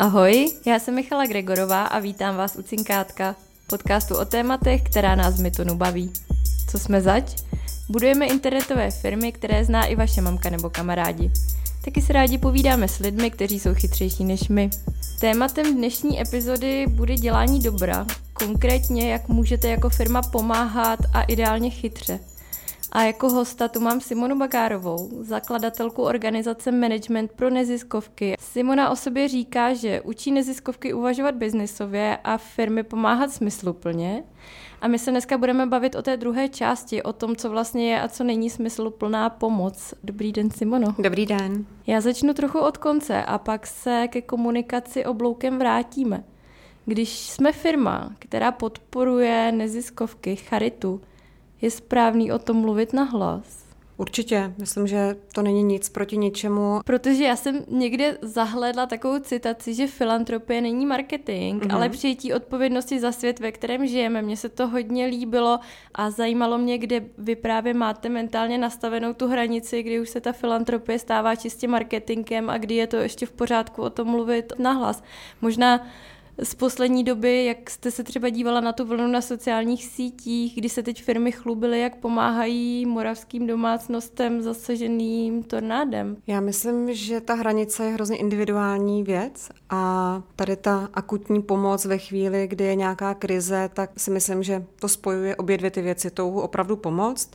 Ahoj, já jsem Michala Gregorová a vítám vás u Cinkátka, podcastu o tématech, která nás v Mytonu baví. Co jsme zač? Budujeme internetové firmy, které zná i vaše mamka nebo kamarádi. Taky se rádi povídáme s lidmi, kteří jsou chytřejší než my. Tématem dnešní epizody bude dělání dobra, konkrétně jak můžete jako firma pomáhat a ideálně chytře. A jako hosta tu mám Simonu Bagárovou, zakladatelku organizace Management pro neziskovky. Simona o sobě říká, že učí neziskovky uvažovat biznisově a firmy pomáhat smysluplně. A my se dneska budeme bavit o té druhé části, o tom, co vlastně je a co není smysluplná pomoc. Dobrý den, Simono. Dobrý den. Já začnu trochu od konce a pak se ke komunikaci obloukem vrátíme. Když jsme firma, která podporuje neziskovky, charitu, je správný o tom mluvit nahlas? Určitě, myslím, že to není nic proti ničemu. Protože já jsem někde zahlédla takovou citaci, že filantropie není marketing, ale přijetí odpovědnosti za svět, ve kterém žijeme. Mně se to hodně líbilo a zajímalo mě, kde vy právě máte mentálně nastavenou tu hranici, kdy už se ta filantropie stává čistě marketingem a kdy je to ještě v pořádku o tom mluvit nahlas. Možná z poslední doby, jak jste se třeba dívala na tu vlnu na sociálních sítích, kdy se teď firmy chlubily, jak pomáhají moravským domácnostem zasaženým tornádem? Já myslím, že ta hranice je hrozně individuální věc a tady ta akutní pomoc ve chvíli, kdy je nějaká krize, tak si myslím, že to spojuje obě dvě ty věci, touhu opravdu pomoct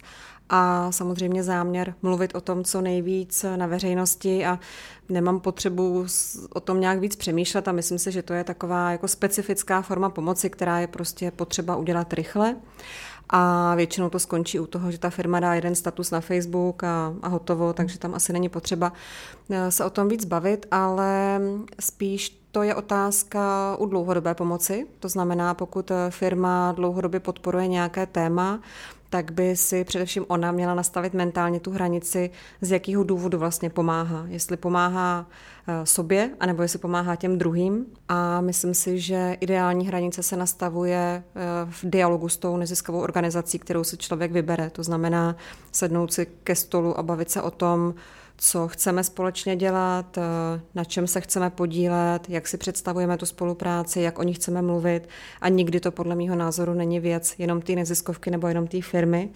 a samozřejmě záměr mluvit o tom, co nejvíc na veřejnosti a nemám potřebu o tom nějak víc přemýšlet a myslím si, že to je taková jako specifická forma pomoci, která je prostě potřeba udělat rychle a většinou to skončí u toho, že ta firma dá jeden status na Facebook a hotovo, takže tam asi není potřeba se o tom víc bavit, ale spíš to je otázka u dlouhodobé pomoci, to znamená, pokud firma dlouhodobě podporuje nějaké téma, tak by si především ona měla nastavit mentálně tu hranici, z jakého důvodu vlastně pomáhá. Jestli pomáhá sobě, anebo jestli pomáhá těm druhým. A myslím si, že ideální hranice se nastavuje v dialogu s tou neziskovou organizací, kterou si člověk vybere. To znamená sednout si ke stolu a bavit se o tom, co chceme společně dělat, na čem se chceme podílet, jak si představujeme tu spolupráci, jak o ní chceme mluvit a nikdy to podle mýho názoru není věc jenom té neziskovky nebo jenom té firmy.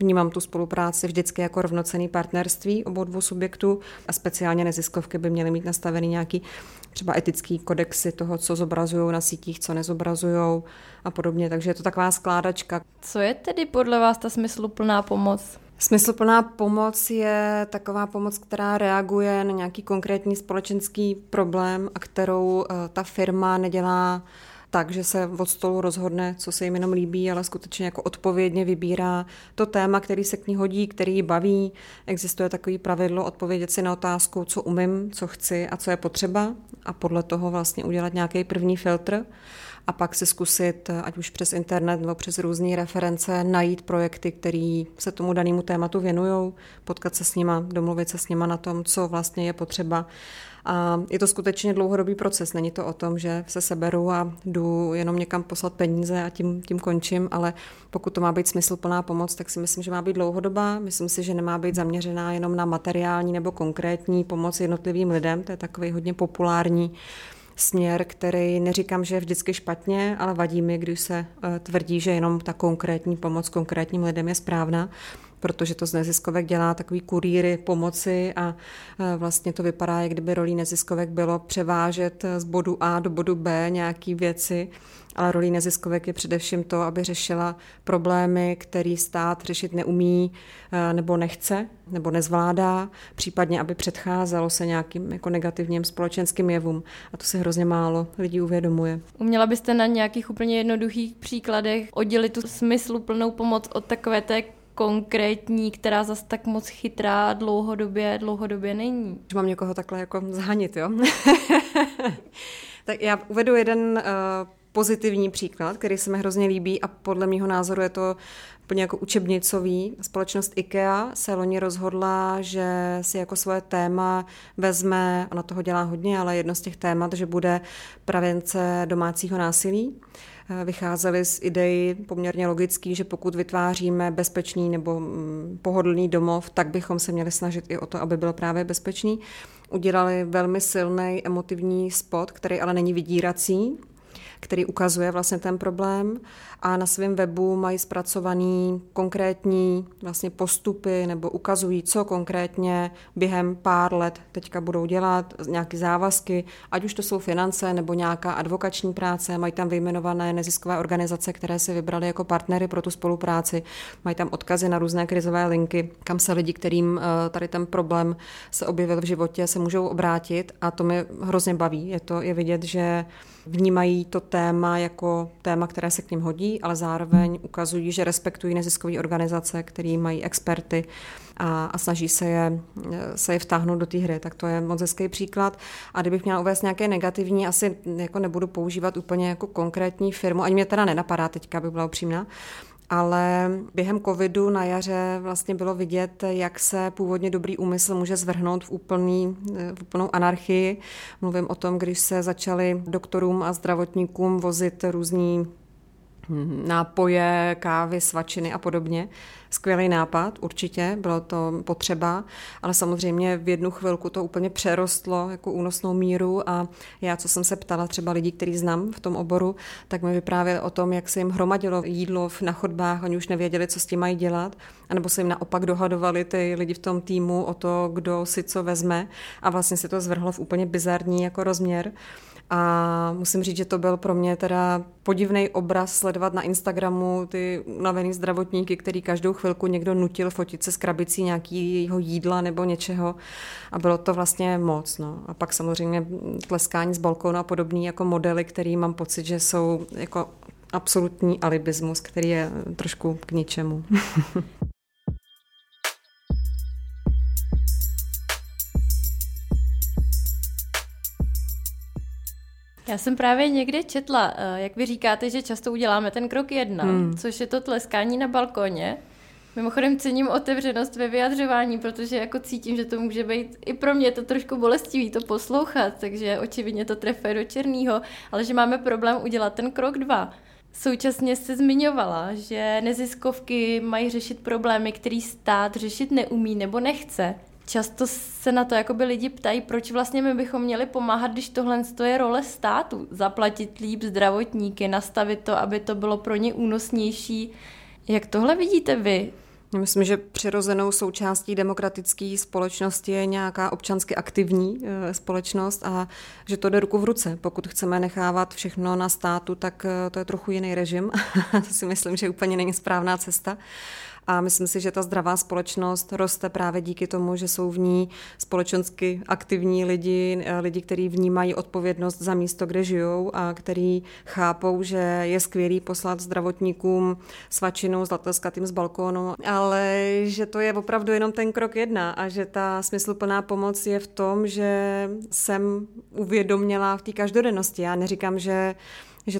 Vnímám tu spolupráci vždycky jako rovnocenné partnerství obou dvou subjektů a speciálně neziskovky by měly mít nastavený nějaký třeba etický kodexy toho, co zobrazují na sítích, co nezobrazují a podobně, takže je to taková skládačka. Co je tedy podle vás ta smysluplná pomoc? Smysluplná pomoc je taková pomoc, která reaguje na nějaký konkrétní společenský problém a kterou ta firma nedělá tak, že se od stolu rozhodne, co se jim jenom líbí, ale skutečně jako odpovědně vybírá to téma, který se k ní hodí, který ji baví. Existuje takové pravidlo odpovědět si na otázku, co umím, co chci a co je potřeba a podle toho vlastně udělat nějaký první filtr. A pak si zkusit, ať už přes internet nebo přes různé reference, najít projekty, které se tomu danému tématu věnují, potkat se s nima, domluvit se s nima na tom, co vlastně je potřeba. A je to skutečně dlouhodobý proces, není to o tom, že se seberu a jdu jenom někam poslat peníze a tím končím, ale pokud to má být smysluplná pomoc, tak si myslím, že má být dlouhodobá, myslím si, že nemá být zaměřená jenom na materiální nebo konkrétní pomoc jednotlivým lidem, to je takový hodně populární směr, který neříkám, že je vždycky špatně, ale vadí mi, když se tvrdí, že jenom ta konkrétní pomoc konkrétním lidem je správná, protože to z neziskovek dělá takový kurýry pomoci a vlastně to vypadá, jak kdyby rolí neziskovek bylo převážet z bodu A do bodu B nějaký věci, ale rolí neziskovek je především to, aby řešila problémy, který stát řešit neumí nebo nechce nebo nezvládá, případně aby předcházelo se nějakým jako negativním společenským jevům a to si hrozně málo lidí uvědomuje. Uměla byste na nějakých úplně jednoduchých příkladech oddělit tu smysluplnou pomoc od takové té konkrétní, která zase tak moc chytrá dlouhodobě není. Že mám někoho takhle jako zhanit, jo? Tak já uvedu jeden pozitivní příklad, který se mi hrozně líbí a podle mého názoru je to úplně jako učebnicový. Společnost IKEA se loni rozhodla, že si jako svoje téma vezme, ona toho dělá hodně, ale jedno z těch témat, že bude prevence domácího násilí. Vycházeli z idei poměrně logický, že pokud vytváříme bezpečný nebo pohodlný domov, tak bychom se měli snažit i o to, aby byl právě bezpečný. Udělali velmi silný emotivní spot, který ale není vydírací, který ukazuje vlastně ten problém a na svém webu mají zpracovaný konkrétní vlastně postupy nebo ukazují, co konkrétně během pár let teďka budou dělat, nějaké závazky, ať už to jsou finance nebo nějaká advokační práce, mají tam vyjmenované neziskové organizace, které si vybrali jako partnery pro tu spolupráci, mají tam odkazy na různé krizové linky, kam se lidi, kterým tady ten problém se objevil v životě, se můžou obrátit a to mě hrozně baví, je vidět, že vnímají to téma jako téma, které se k nim hodí, ale zároveň ukazují, že respektují neziskové organizace, které mají experty a snaží se je vtáhnout do té hry. Tak to je moc hezký příklad. A kdybych měla uvést nějaké negativní, asi jako nebudu používat úplně jako konkrétní firmu, ani mě teda nenapadá teďka, abych byla upřímná, ale během covidu na jaře vlastně bylo vidět, jak se původně dobrý úmysl může zvrhnout v úplnou anarchii. Mluvím o tom, když se začaly doktorům a zdravotníkům vozit různý nápoje, kávy, svačiny a podobně. Skvělý nápad, určitě, bylo to potřeba, ale samozřejmě v jednu chvilku to úplně přerostlo jako únosnou míru a já, co jsem se ptala třeba lidí, který znám v tom oboru, tak mi vyprávěli o tom, jak se jim hromadilo jídlo na chodbách, oni už nevěděli, co s tím mají dělat, anebo se jim naopak dohadovali ty lidi v tom týmu o to, kdo si co vezme a vlastně se to zvrhlo v úplně bizarní jako rozměr. A musím říct, že to byl pro mě teda podivný obraz sledovat na Instagramu ty unavený zdravotníky, který každou chvilku někdo nutil fotit se s krabicí nějakého jídla nebo něčeho a bylo to vlastně moc. No. A pak samozřejmě tleskání z balkónu a podobný jako modely, který mám pocit, že jsou jako absolutní alibismus, který je trošku k ničemu. Já jsem právě někde četla, jak vy říkáte, že často uděláme ten krok 1, což je to tleskání na balkoně. Mimochodem cením otevřenost ve vyjadřování, protože jako cítím, že to může být, i pro mě je to trošku bolestivý to poslouchat, takže očividně to trefuje do černýho, ale že máme problém udělat ten krok 2. Současně se zmiňovala, že neziskovky mají řešit problémy, který stát řešit neumí nebo nechce. Často se na to jakoby lidi ptají, proč vlastně my bychom měli pomáhat, když tohle je role státu. Zaplatit líp zdravotníky, nastavit to, aby to bylo pro ně únosnější. Jak tohle vidíte vy? Myslím, že přirozenou součástí demokratické společnosti je nějaká občansky aktivní společnost a že to jde ruku v ruce. Pokud chceme nechávat všechno na státu, tak to je trochu jiný režim. To si myslím, že úplně není správná cesta. A myslím si, že ta zdravá společnost roste právě díky tomu, že jsou v ní společensky aktivní lidi, kteří vnímají odpovědnost za místo, kde žijou a kteří chápou, že je skvělý poslat zdravotníkům svačinu s tleskatým z balkónu, ale že to je opravdu jenom ten krok 1 a že ta smysluplná pomoc je v tom, že jsem uvědomila v té každodennosti. Já neříkám, že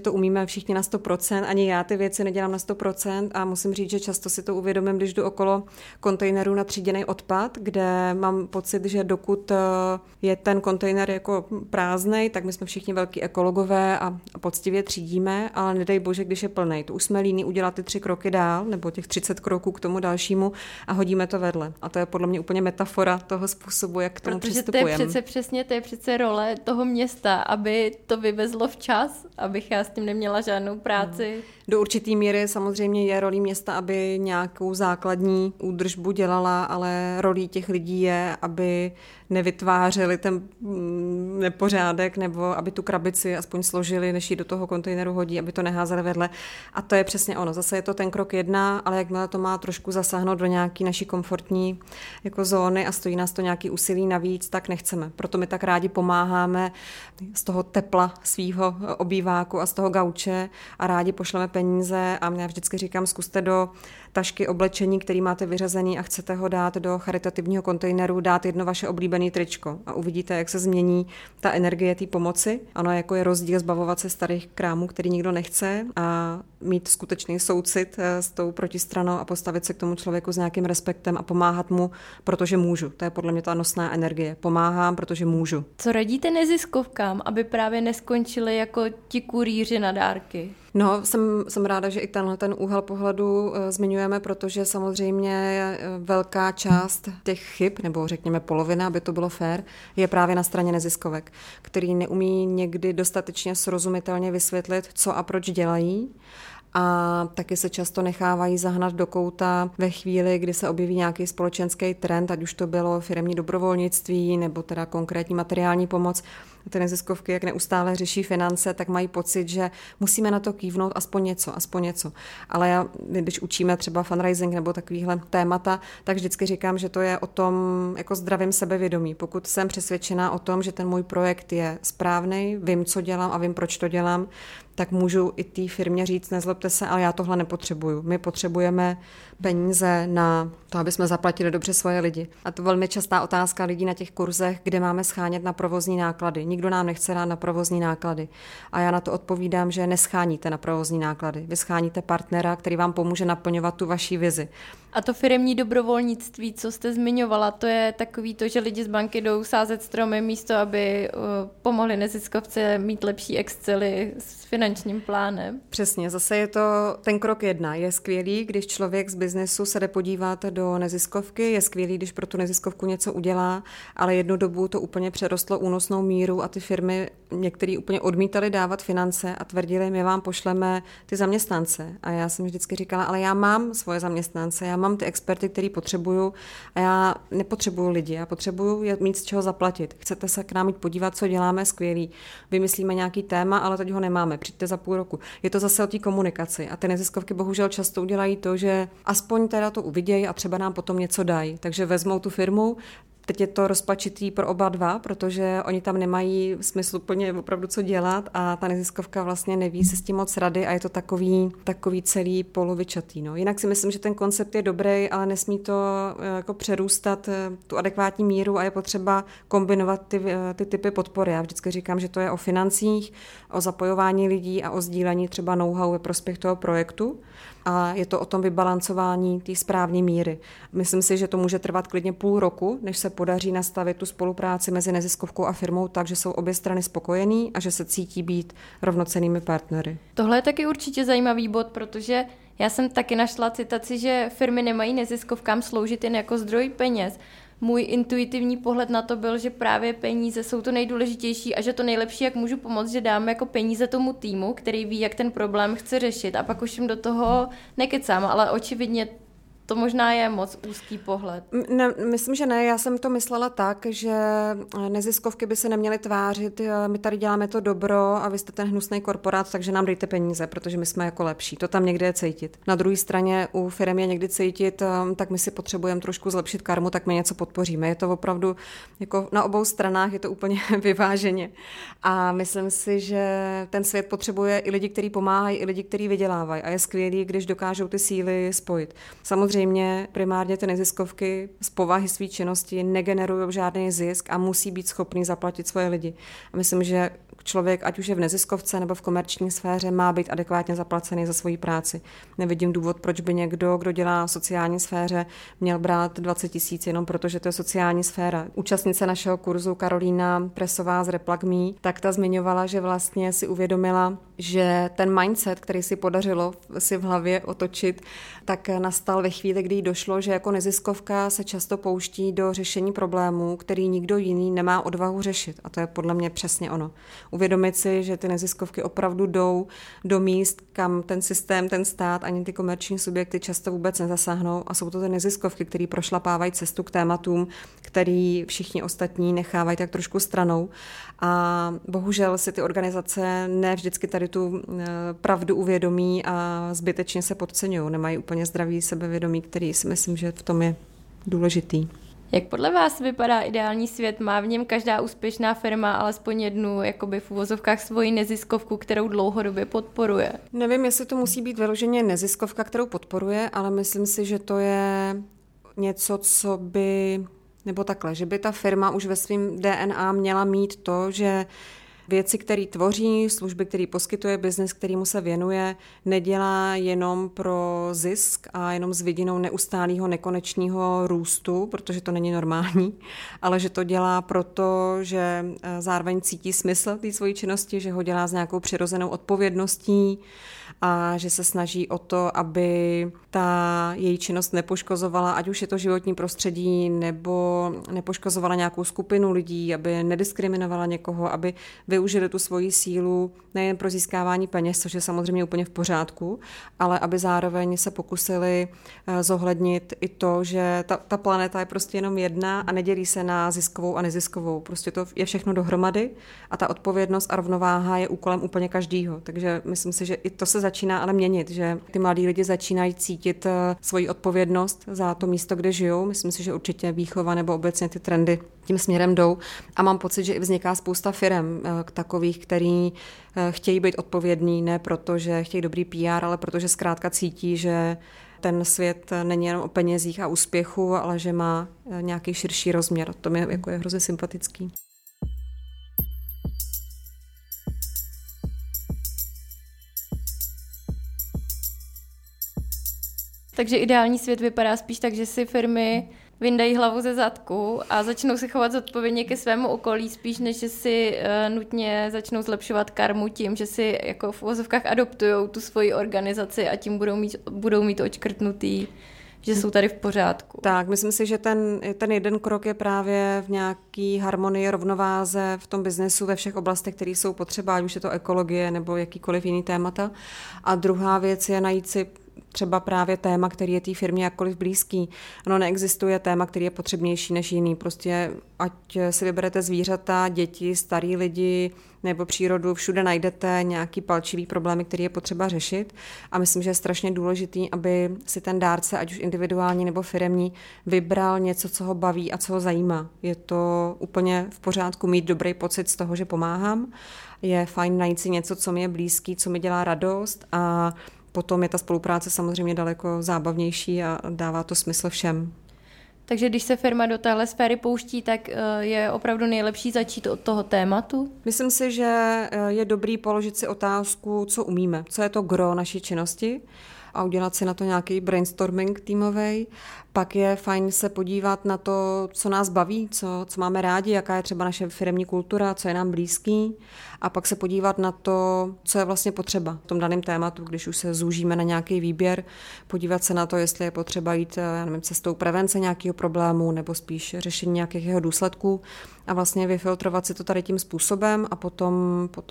to umíme všichni na 100%, ani já ty věci nedělám na 100% a musím říct, že často si to uvědomím, když jdu okolo kontejnerů na tříděný odpad, kde mám pocit, že dokud je ten kontejner jako prázdnej, tak my jsme všichni velký ekologové a poctivě třídíme, ale nedej bože, když je plnej. To už jsme líní udělat ty 3 kroky dál, nebo těch 30 kroků k tomu dalšímu a hodíme to vedle. A to je podle mě úplně metafora toho způsobu, jak k tomu přistupujeme. Protože to je přece role toho města, aby to vyvezlo včas, abych já s tím neměla žádnou práci. No. Do určitý míry samozřejmě je rolí města, aby nějakou základní údržbu dělala, ale rolí těch lidí je, aby nevytvářeli ten nepořádek nebo aby tu krabici aspoň složili, než ji do toho kontejneru hodí, aby to neházeli vedle. A to je přesně ono. Zase je to ten krok 1, ale jakmile to má trošku zasáhnout do nějaké naší komfortní jako zóny a stojí nás to nějaký úsilí navíc, tak nechceme. Proto my tak rádi pomáháme z toho tepla svýho obýváku a z toho gauče a rádi pošleme peníze a já vždycky říkám, zkuste do tašky oblečení, který máte vyřazený a chcete ho dát do charitativního kontejneru, dát jedno vaše oblíbené tričko a uvidíte, jak se změní ta energie té pomoci. Ano, jako je rozdíl zbavovat se starých krámů, který nikdo nechce, a mít skutečný soucit s tou protistranou a postavit se k tomu člověku s nějakým respektem a pomáhat mu, protože můžu. To je podle mě ta nosná energie. Pomáhám, protože můžu. Co radíte neziskovkám, aby právě neskončily jako ti kurýři na dárky? No, jsem ráda, že i tenhle ten úhel pohledu zmiňujeme, protože samozřejmě velká část těch chyb, nebo řekněme polovina, aby to bylo fér, je právě na straně neziskovek, který neumí někdy dostatečně srozumitelně vysvětlit, co a proč dělají. A taky se často nechávají zahnat do kouta ve chvíli, kdy se objeví nějaký společenský trend, ať už to bylo firemní dobrovolnictví nebo teda konkrétní materiální pomoc. Ty neziskovky, jak neustále řeší finance, tak mají pocit, že musíme na to kývnout aspoň něco. Ale když učíme třeba fundraising nebo takovýhle témata, tak vždycky říkám, že to je o tom jako zdravém sebevědomí. Pokud jsem přesvědčená o tom, že ten můj projekt je správný, vím, co dělám a vím, proč to dělám, tak můžu i té firmě říct, nezlobte se, ale já tohle nepotřebuju. My potřebujeme peníze na to, aby jsme zaplatili dobře svoje lidi. A to velmi častá otázka lidí na těch kurzech, kde máme shánět na provozní náklady. Nikdo nám nechce dát na provozní náklady. A já na to odpovídám, že nescháníte na provozní náklady. Vy scháníte partnera, který vám pomůže naplňovat tu vaši vizi. A to firemní dobrovolnictví, co jste zmiňovala, to je takový to, že lidi z banky jdou sázet stromy místo, aby pomohli neziskovce mít lepší excely s finančním plánem. Přesně, zase je to ten krok jedna. Je skvělý, když člověk z biznesu se jde podívat do neziskovky, je skvělý, když pro tu neziskovku něco udělá, ale jednu dobu to úplně přerostlo únosnou míru a ty firmy některé úplně odmítaly dávat finance a tvrdili, my vám pošleme ty zaměstnance. A já jsem vždycky říkala, ale já mám svoje zaměstnance, já mám ty experty, který potřebuju a já nepotřebuju lidi, já potřebuju mít z čeho zaplatit. Chcete se k nám jít podívat, co děláme, skvělý. Vymyslíme nějaký téma, ale teď ho nemáme, přijďte za půl roku. Je to zase o té komunikaci a ty neziskovky bohužel často udělají to, že aspoň teda to uvidějí a třeba nám potom něco dají. Takže vezmou tu firmu. Teď je to rozpačitý pro oba dva, protože oni tam nemají smysluplně opravdu co dělat a ta neziskovka vlastně neví si s tím moc rady a je to takový celý polovičatý. No. Jinak si myslím, že ten koncept je dobrý, ale nesmí to jako přerůstat tu adekvátní míru a je potřeba kombinovat ty typy podpory. Já vždycky říkám, že to je o financích, o zapojování lidí a o sdílení třeba know-how ve prospěch toho projektu. A je to o tom vybalancování té správné míry. Myslím si, že to může trvat klidně půl roku, než se podaří nastavit tu spolupráci mezi neziskovkou a firmou tak, že jsou obě strany spokojený a že se cítí být rovnocennými partnery. Tohle je taky určitě zajímavý bod, protože já jsem taky našla citaci, že firmy nemají neziskovkám sloužit jen jako zdroj peněz. Můj intuitivní pohled na to byl, že právě peníze jsou to nejdůležitější a že to nejlepší, jak můžu pomoct, že dám jako peníze tomu týmu, který ví, jak ten problém chce řešit a pak už jim do toho nekecám, ale očividně to možná je moc úzký pohled. Ne, myslím, že ne. Já jsem to myslela tak, že neziskovky by se neměly tvářit, my tady děláme to dobro a vy jste ten hnusný korporát, takže nám dejte peníze, protože my jsme jako lepší. To tam někde je cítit. Na druhé straně u firem je někdy cítit, tak my si potřebujeme trošku zlepšit karmu, tak my něco podpoříme. Je to opravdu jako na obou stranách, je to úplně vyváženě. A myslím si, že ten svět potřebuje i lidi, kteří pomáhají, i lidi, kteří vydělávají. A je skvělý, když dokážou ty síly spojit. Samozřejmě primárně ty neziskovky z povahy své činnosti negenerují žádný zisk a musí být schopný zaplatit svoje lidi. A myslím, že člověk, ať už je v neziskovce nebo v komerční sféře, má být adekvátně zaplacený za svoji práci. Nevidím důvod, proč by někdo, kdo dělá v sociální sféře, měl brát 20 000 jenom protože to je sociální sféra. Účastnice našeho kurzu Karolína Presová z Replagmí, tak ta zmiňovala, že vlastně si uvědomila, že ten mindset, který si podařilo si v hlavě otočit, tak nastal ve chvíli, kdy jí došlo, že jako neziskovka se často pouští do řešení problémů, který nikdo jiný nemá odvahu řešit. A to je podle mě přesně ono. Uvědomit si, že ty neziskovky opravdu jdou do míst, kam ten systém, ten stát, ani ty komerční subjekty často vůbec nezasáhnou a jsou to ty neziskovky, které prošlapávají cestu k tématům, který všichni ostatní nechávají tak trošku stranou. A bohužel si ty organizace ne vždycky tady tu pravdu uvědomí a zbytečně se podceňují. Nemají úplně zdravý sebevědomí, který si myslím, že v tom je důležitý. Jak podle vás vypadá ideální svět? Má v něm každá úspěšná firma alespoň jednu, jakoby v uvozovkách, svoji neziskovku, kterou dlouhodobě podporuje? Nevím, jestli to musí být vyloženě neziskovka, kterou podporuje, ale myslím si, že to je něco, co by Nebo takhle, že by ta firma už ve svém DNA měla mít to, že věci, které tvoří, služby, které poskytuje, biznis, kterému se věnuje, nedělá jenom pro zisk a jenom s vidinou neustálého nekonečního růstu, protože to není normální, ale že to dělá proto, že zároveň cítí smysl té svojí činnosti, že ho dělá s nějakou přirozenou odpovědností a že se snaží o to, aby ta její činnost nepoškozovala, ať už je to životní prostředí, nebo nepoškozovala nějakou skupinu lidí, aby nediskriminovala někoho, aby využili tu svoji sílu nejen pro získávání peněz, což je samozřejmě úplně v pořádku, ale aby zároveň se pokusili zohlednit i to, že ta planeta je prostě jenom jedna a nedělí se na ziskovou a neziskovou. Prostě to je všechno dohromady a ta odpovědnost a rovnováha je úkolem úplně každýho. Takže myslím si, že i to se začíná ale měnit, že ty mladí lidi začínají cítit svoji odpovědnost za to místo, kde žijou. Myslím si, že určitě výchova nebo obecně ty trendy tím směrem jdou a mám pocit, že i vzniká spousta firem takových, který chtějí být odpovědní, ne proto, že chtějí dobrý PR, ale protože zkrátka cítí, že ten svět není jenom o penězích a úspěchu, ale že má nějaký širší rozměr. To mě jako je hrozně sympatický. Takže ideální svět vypadá spíš tak, že si firmy vyndají hlavu ze zadku a začnou se chovat zodpovědně ke svému okolí spíš, než že si nutně začnou zlepšovat karmu tím, že si jako v uvozovkách adoptujou tu svoji organizaci a tím budou mít odškrtnutý, že jsou tady v pořádku. Tak, myslím si, že ten jeden krok je právě v nějaký harmonii, rovnováze v tom biznesu ve všech oblastech, které jsou potřeba, ať už je to ekologie nebo jakýkoliv jiný témata. A druhá věc je najít si třeba právě téma, který je té firmě jakkoliv blízký. Ano, neexistuje téma, který je potřebnější než jiný. Prostě ať si vyberete zvířata, děti, starý lidi nebo přírodu, všude najdete nějaký palčivý problémy, který je potřeba řešit. A myslím, že je strašně důležitý, aby si ten dárce, ať už individuální nebo firemní, vybral něco, co ho baví a co ho zajímá. Je to úplně v pořádku mít dobrý pocit z toho, že pomáhám. Je fajn najít si něco, co mi je blízký, co mi dělá radost a potom je ta spolupráce samozřejmě daleko zábavnější a dává to smysl všem. Takže když se firma do téhle sféry pouští, tak je opravdu nejlepší začít od toho tématu? Myslím si, že je dobrý položit si otázku, co umíme, co je to gro naší činnosti a udělat si na to nějaký brainstorming týmovej. Pak je fajn se podívat na to, co nás baví, co máme rádi, jaká je třeba naše firemní kultura, co je nám blízký a pak se podívat na to, co je vlastně potřeba v tom daném tématu, když už se zúžíme na nějaký výběr, podívat se na to, jestli je potřeba jít, já nevím, cestou prevence nějakého problému nebo spíš řešení nějakých jeho důsledků a vlastně vyfiltrovat si to tady tím způsobem a potom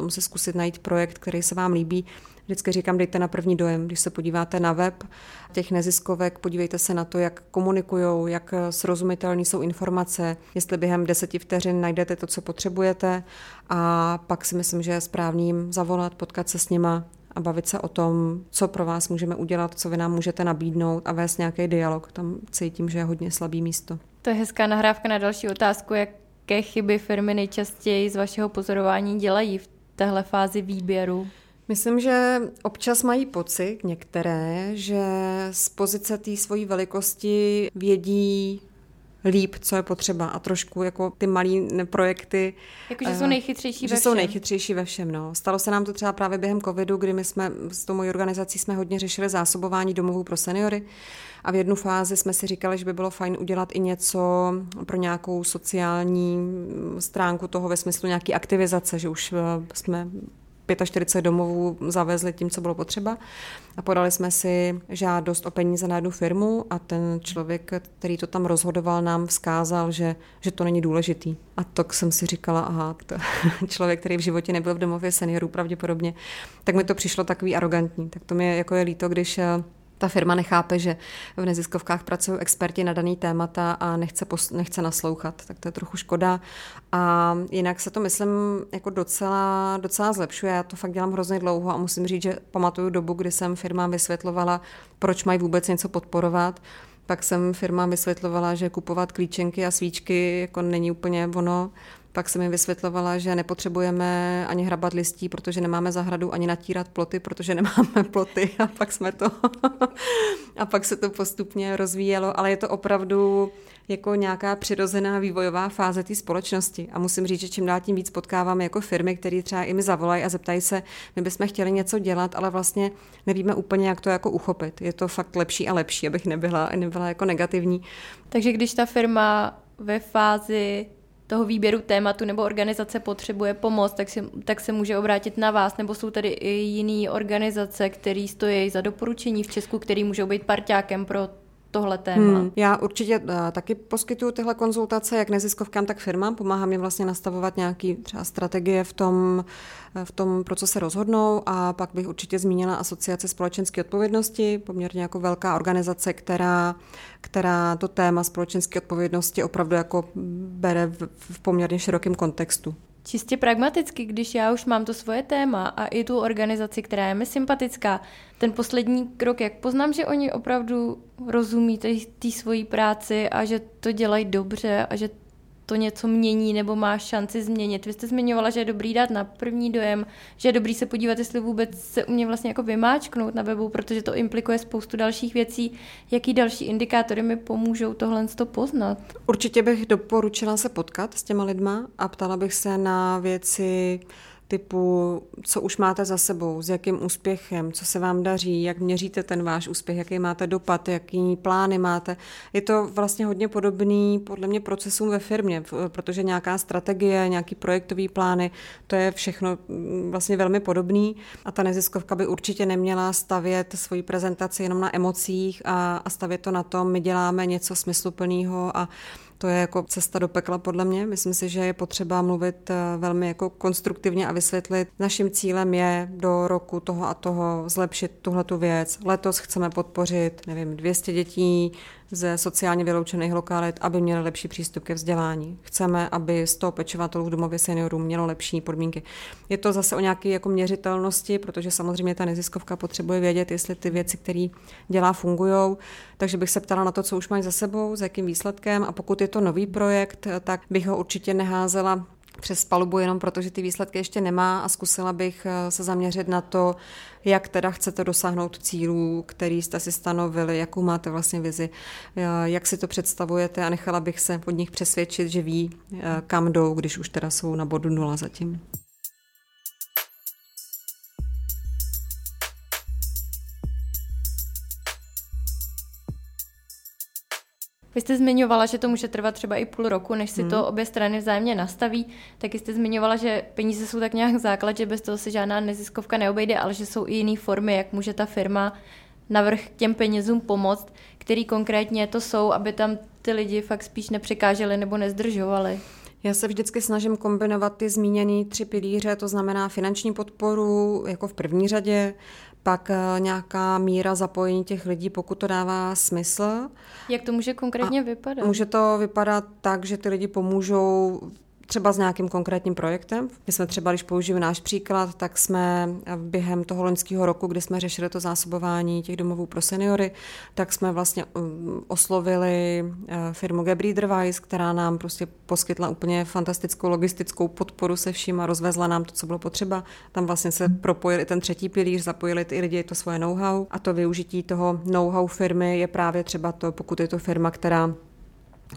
si zkusit najít projekt, který se vám líbí. Vždycky říkám, dejte na první dojem, když se podíváte na web těch neziskovek, podívejte se na to, jak komunikujou, jak srozumitelné jsou informace, jestli během 10 vteřin najdete to, co potřebujete a pak si myslím, že je správným zavolat, potkat se s nima a bavit se o tom, co pro vás můžeme udělat, co vy nám můžete nabídnout a vést nějaký dialog. Tam cítím, že je hodně slabý místo. To je hezká nahrávka na další otázku, jaké chyby firmy nejčastěji z vašeho pozorování dělají v téhle fázi výběru? Myslím, že občas mají pocit některé, že z pozice té svojí velikosti vědí líp, co je potřeba a trošku jako ty malý projekty. Jakože jsou nejchytřejší ve všem. Jsou nejchytřejší ve všem, no. Stalo se nám to třeba právě během covidu, kdy my jsme s tou mojí organizací hodně řešili zásobování domovů pro seniory a v jednu fázi jsme si říkali, že by bylo fajn udělat i něco pro nějakou sociální stránku toho ve smyslu nějaký aktivizace, že už jsme 45 domovů zavezli tím, co bylo potřeba a podali jsme si žádost o peníze na jednu firmu a ten člověk, který to tam rozhodoval, nám vzkázal, že to není důležitý. A tak jsem si říkala, aha, člověk, který v životě nebyl v domově seniorů pravděpodobně, tak mi to přišlo takový arrogantní. Tak to mi jako je líto, když ta firma nechápe, že v neziskovkách pracují experti na daný témata a nechce naslouchat, tak to je trochu škoda. A jinak se to, myslím, jako docela zlepšuje. Já to fakt dělám hrozně dlouho a musím říct, že pamatuju dobu, kdy jsem firmám vysvětlovala, proč mají vůbec něco podporovat. Pak jsem firmám vysvětlovala, že kupovat klíčenky a svíčky jako není úplně ono, Pak jsem jim vysvětlovala, že nepotřebujeme ani hrabat listí, protože nemáme zahradu, ani natírat ploty, protože nemáme ploty. A pak jsme to a pak se to postupně rozvíjelo, ale je to opravdu jako nějaká přirozená vývojová fáze té společnosti. A musím říct, že čím dál tím víc potkáváme jako firmy, které třeba i mi zavolají a zeptají se, my bychom chtěli něco dělat, ale vlastně nevíme úplně, jak to jako uchopit. Je to fakt lepší a lepší, abych nebyla jako negativní. Takže když ta firma ve fázi toho výběru tématu nebo organizace potřebuje pomoc, tak se může obrátit na vás, nebo jsou tady i jiný organizace, které stojí za doporučení v Česku, který můžou být parťákem pro tohle téma. Já určitě taky poskytuju tyhle konzultace jak neziskovkám, tak firmám. Pomáhá mě vlastně nastavovat nějaké třeba strategie v tom, pro co se rozhodnou, a pak bych určitě zmínila Asociace společenské odpovědnosti, poměrně jako velká organizace, která to téma společenské odpovědnosti opravdu jako bere v poměrně širokém kontextu. Čistě pragmaticky, když já už mám to svoje téma a i tu organizaci, která je mi sympatická, ten poslední krok, jak poznám, že oni opravdu rozumí té svojí práci a že to dělají dobře a že to něco mění nebo má šanci změnit. Vy jste zmiňovala, že je dobrý dát na první dojem, že je dobrý se podívat, jestli vůbec se u mě vlastně jako vymáčknout na webu, protože to implikuje spoustu dalších věcí. Jaký další indikátory mi pomůžou tohle poznat? Určitě bych doporučila se potkat s těma lidma a ptala bych se na věci typu, co už máte za sebou, s jakým úspěchem, co se vám daří, jak měříte ten váš úspěch, jaký máte dopad, jaký plány máte. Je to vlastně hodně podobný podle mě procesům ve firmě, protože nějaká strategie, nějaký projektový plány, to je všechno vlastně velmi podobný, a ta neziskovka by určitě neměla stavět svoji prezentaci jenom na emocích a stavět to na tom, my děláme něco smysluplného, a to je jako cesta do pekla podle mě. Myslím si, že je potřeba mluvit velmi jako konstruktivně a vysvětlit. Naším cílem je do roku toho a toho zlepšit tuhletu věc. Letos chceme podpořit, 200 dětí ze sociálně vyloučených lokalit, aby měly lepší přístup ke vzdělání. Chceme, aby 100 pečovatelů v domově seniorů mělo lepší podmínky. Je to zase o nějaké jako měřitelnosti, protože samozřejmě ta neziskovka potřebuje vědět, jestli ty věci, které dělá, fungují. Takže bych se ptala na to, co už mají za sebou, s jakým výsledkem, a pokud je to nový projekt, tak bych ho určitě neházela přes palubu jenom proto, že ty výsledky ještě nemá, a zkusila bych se zaměřit na to, jak teda chcete dosáhnout cílů, který jste si stanovili, jakou máte vlastně vizi, jak si to představujete, a nechala bych se od nich přesvědčit, že ví, kam jdou, když už teda jsou na bodu 0 zatím. Vy jste zmiňovala, že to může trvat třeba i půl roku, než si to obě strany vzájemně nastaví. Taky jste zmiňovala, že peníze jsou tak nějak základ, že bez toho se žádná neziskovka neobejde, ale že jsou i jiné formy, jak může ta firma navrch těm penězům pomoct, který konkrétně to jsou, aby tam ty lidi fakt spíš nepřekáželi nebo nezdržovali. Já se vždycky snažím kombinovat ty zmíněné 3 pilíře, to znamená finanční podporu jako v první řadě, pak nějaká míra zapojení těch lidí, pokud to dává smysl. Jak to může konkrétně vypadat? Může to vypadat tak, že ty lidi pomůžou třeba s nějakým konkrétním projektem. My jsme třeba, když použijeme náš příklad, tak jsme během toho loňského roku, kdy jsme řešili to zásobování těch domovů pro seniory, tak jsme vlastně oslovili firmu Gebrüder Weiss, která nám prostě poskytla úplně fantastickou logistickou podporu se vším a rozvezla nám to, co bylo potřeba. Tam vlastně se propojili ten 3. pilíř, zapojili i lidi to svoje know-how, a to využití toho know-how firmy je právě třeba to, pokud je to firma, která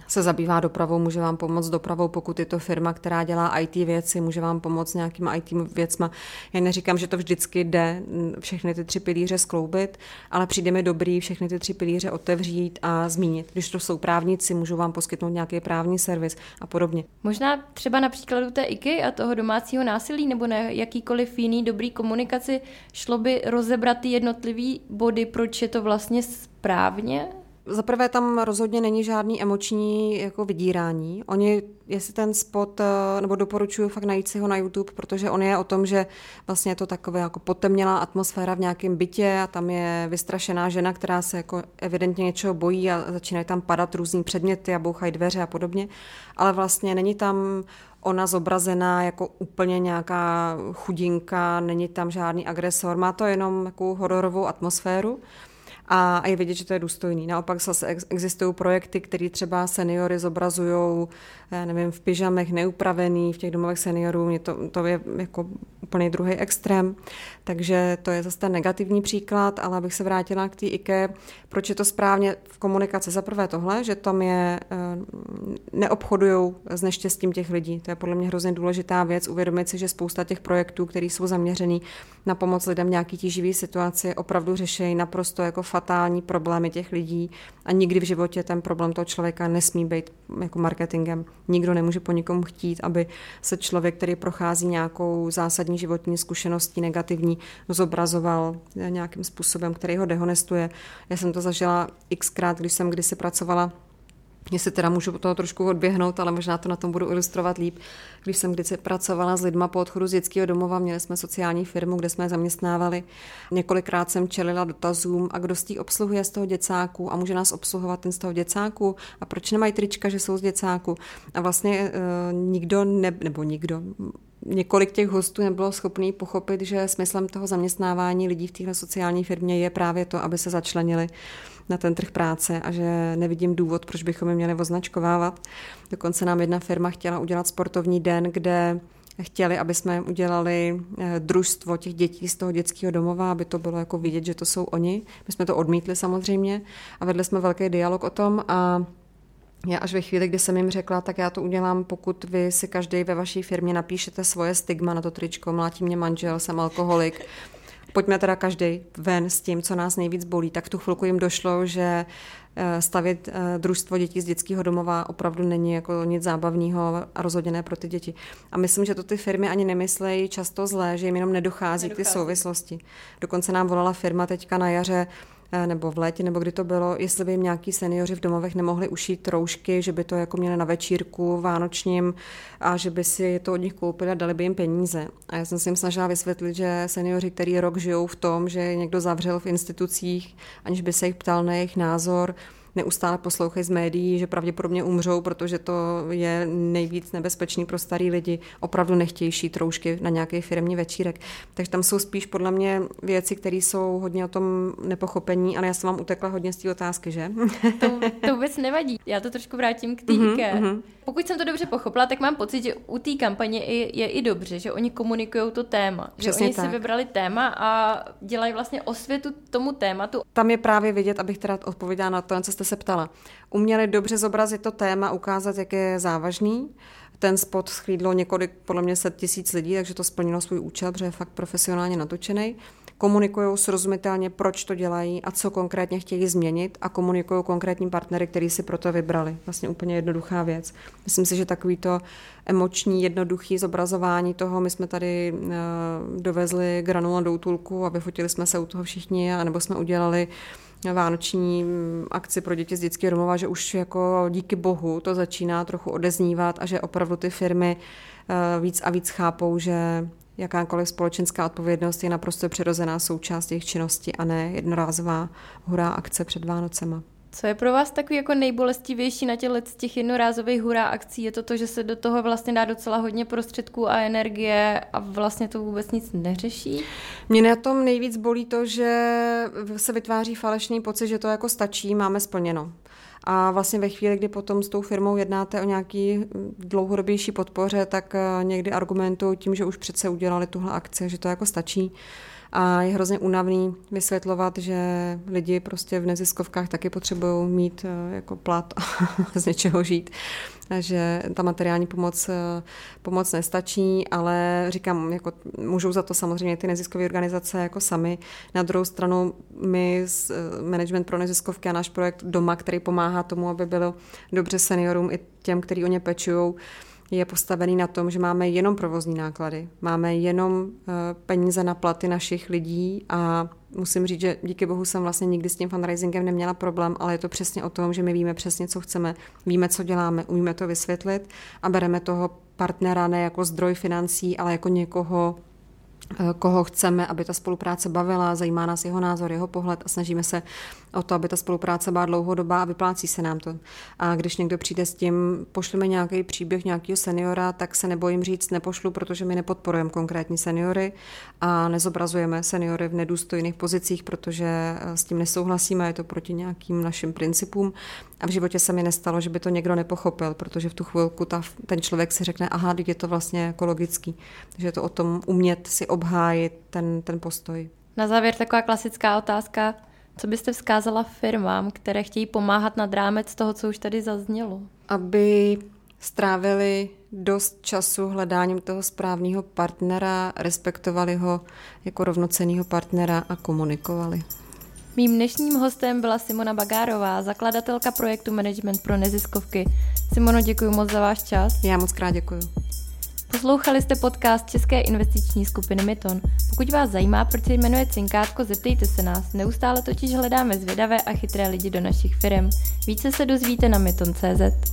se zabývá dopravou, může vám pomoct dopravou, pokud je to firma, která dělá IT věci, může vám pomoct nějakýma IT věcma. Já neříkám, že to vždycky jde všechny ty 3 pilíře skloubit, ale přijde mi dobrý všechny ty 3 pilíře otevřít a zmínit. Když to jsou právníci, můžou vám poskytnout nějaký právní servis a podobně. Možná třeba na příkladu té IKEA a toho domácího násilí nebo na jakýkoliv jiný dobrý komunikaci šlo by rozebrat ty jednotlivý body, proč je to vlastně správně. Za prvé, tam rozhodně není žádný emoční jako vydírání. Oni, jestli ten spot, nebo doporučuju fakt najít si ho na YouTube, protože on je o tom, že vlastně je to taková jako potemnělá atmosféra v nějakém bytě a tam je vystrašená žena, která se jako evidentně něčeho bojí, a začínají tam padat různý předměty a bouchají dveře a podobně. Ale vlastně není tam ona zobrazená jako úplně nějaká chudinka, není tam žádný agresor, má to jenom jako hororovou atmosféru. a je vidět, že to je důstojný. Naopak zase existují projekty, které třeba seniory zobrazují, nevím, v pyžamech neupravený, v těch domovech seniorů, to je jako úplný druhý extrém, takže to je zase ten negativní příklad, ale abych se vrátila k té IKEA, proč je to správně v komunikaci. Za prvé tohle, že tam je neobchodujou s neštěstím těch lidí. To je podle mě hrozně důležitá věc, uvědomit si, že spousta těch projektů, které jsou zaměřený na pomoc lidem v nějaký tíživý situaci, opravdu řeší naprosto jako fatální problémy těch lidí a nikdy v životě ten problém toho člověka nesmí být jako marketingem. Nikdo nemůže po nikomu chtít, aby se člověk, který prochází nějakou zásadní životní zkušeností negativní, zobrazoval nějakým způsobem, který ho dehonestuje. Já jsem to zažila xkrát, když jsem kdysi pracovala. Mně se teda můžu toho trošku odběhnout, ale možná to na tom budu ilustrovat líp. Když jsem kdysi pracovala s lidma po odchodu z dětského domova, měli jsme sociální firmu, kde jsme je zaměstnávali. Několikrát jsem čelila dotazům, a kdo z tí obsluhuje z toho děcáku a může nás obsluhovat ten z toho děcáku a proč nemají trička, že jsou z děcáku. A vlastně několik těch hostů nebylo schopný pochopit, že smyslem toho zaměstnávání lidí v téhle sociální firmě je právě to, aby se začlenili na ten trh práce a že nevidím důvod, proč bychom je měli označkovávat. Dokonce nám jedna firma chtěla udělat sportovní den, kde chtěli, aby jsme udělali družstvo těch dětí z toho dětského domova, aby to bylo jako vidět, že to jsou oni. My jsme to odmítli samozřejmě a vedli jsme velký dialog o tom a já až ve chvíli, kdy jsem jim řekla, tak já to udělám, pokud vy si každý ve vaší firmě napíšete svoje stigma na to tričko, mlátí mě manžel, jsem alkoholik, pojďme teda každý ven s tím, co nás nejvíc bolí. Tak v tu chvilku jim došlo, že stavět družstvo dětí z dětského domova opravdu není jako nic zábavného a rozhodně ne pro ty děti. A myslím, že to ty firmy ani nemyslejí často zlé, že jim jenom nedochází ty souvislosti. Dokonce nám volala firma teďka na jaře, nebo v létě, nebo kdy to bylo, jestli by jim nějaký seniori v domovech nemohli ušít roušky, že by to jako měli na večírku vánočním a že by si to od nich koupili a dali by jim peníze. A já jsem si jim snažila vysvětlit, že seniori, který rok žijou v tom, že někdo zavřel v institucích, aniž by se jich ptal na jejich názor, neustále poslouchají z médií, že pravděpodobně umřou, protože to je nejvíc nebezpečný pro starý lidi, opravdu nechtějí šít roušky na nějaký firemní večírek. Takže tam jsou spíš podle mě věci, které jsou hodně o tom nepochopení, ale já jsem vám utekla hodně z té otázky, že? To vůbec nevadí. Já to trošku vrátím k té IKEA. Pokud jsem to dobře pochopila, tak mám pocit, že u té kampaně je i dobře, že oni komunikují to téma. Přesně, že oni si vybrali téma a dělají vlastně osvětu tomu tématu. Tam je právě vidět, abych teda odpověděla na to, co jste se ptala. Uměli dobře zobrazit to téma, ukázat, jak je závažný. Ten spot schlídlo několik, podle mě 100 000 lidí, takže to splnilo svůj účel, protože je fakt profesionálně natočený. Komunikují srozumitelně, proč to dělají a co konkrétně chtějí změnit a komunikují konkrétní partnery, který si pro to vybrali. Vlastně úplně jednoduchá věc. Myslím si, že takový to emoční, jednoduchý zobrazování toho, my jsme tady dovezli granulou do útulku a vyfotili jsme se u toho všichni, anebo jsme udělali vánoční akci pro děti z dětského domova, že už jako díky bohu to začíná trochu odeznívat a že opravdu ty firmy víc a víc chápou, že jakákoliv společenská odpovědnost je naprosto přirozená součást jejich činnosti a ne jednorázová hurá akce před Vánocema. Co je pro vás takový jako nejbolestivější na těch jednorázových hurá akcí? Je to to, že se do toho vlastně dá docela hodně prostředků a energie a vlastně to vůbec nic neřeší? Mě na tom nejvíc bolí to, že se vytváří falešný pocit, že to jako stačí, máme splněno. A vlastně ve chvíli, kdy potom s tou firmou jednáte o nějaký dlouhodobější podpoře, tak někdy argumentují tím, že už přece udělali tuhle akci, že to jako stačí. A je hrozně únavný vysvětlovat, že lidi prostě v neziskovkách taky potřebují mít jako plat a z něčeho žít. Že ta materiální pomoc nestačí, ale říkám, jako můžou za to samozřejmě ty neziskové organizace jako sami. Na druhou stranu my, Management pro neziskovky a náš projekt Doma, který pomáhá tomu, aby bylo dobře seniorům i těm, kteří o ně pečujou, je postavený na tom, že máme jenom provozní náklady, máme jenom peníze na platy našich lidí a musím říct, že díky bohu jsem vlastně nikdy s tím fundraisingem neměla problém, ale je to přesně o tom, že my víme přesně, co chceme, víme, co děláme, umíme to vysvětlit a bereme toho partnera ne jako zdroj financí, ale jako někoho, koho chceme, aby ta spolupráce bavila, zajímá nás jeho názor, jeho pohled a snažíme se o to, aby ta spolupráce byla dlouhodobá a vyplácí se nám to. A když někdo přijde s tím, pošleme nějaký příběh nějakého seniora, tak se nebojím říct, nepošlu, protože my nepodporujeme konkrétní seniory a nezobrazujeme seniory v nedůstojných pozicích, protože s tím nesouhlasíme, je to proti nějakým našim principům a v životě se mi nestalo, že by to někdo nepochopil, protože v tu chvilku ten člověk si řekne, aha, teď je to vlastně ekologický, takže je to o tom umět si obhájit ten postoj. Na závěr taková klasická otázka. Co byste vzkázala firmám, které chtějí pomáhat nad rámec toho, co už tady zaznělo? Aby strávili dost času hledáním toho správného partnera, respektovali ho jako rovnocennýho partnera a komunikovali. Mým dnešním hostem byla Simona Bagárová, zakladatelka projektu Management pro neziskovky. Simono, děkuji moc za váš čas. Já moc krát děkuji. Poslouchali jste podcast České investiční skupiny Miton. Pokud vás zajímá, proč se jmenuje Cinkátko, zeptejte se nás. Neustále totiž hledáme zvědavé a chytré lidi do našich firem. Více se dozvíte na miton.cz.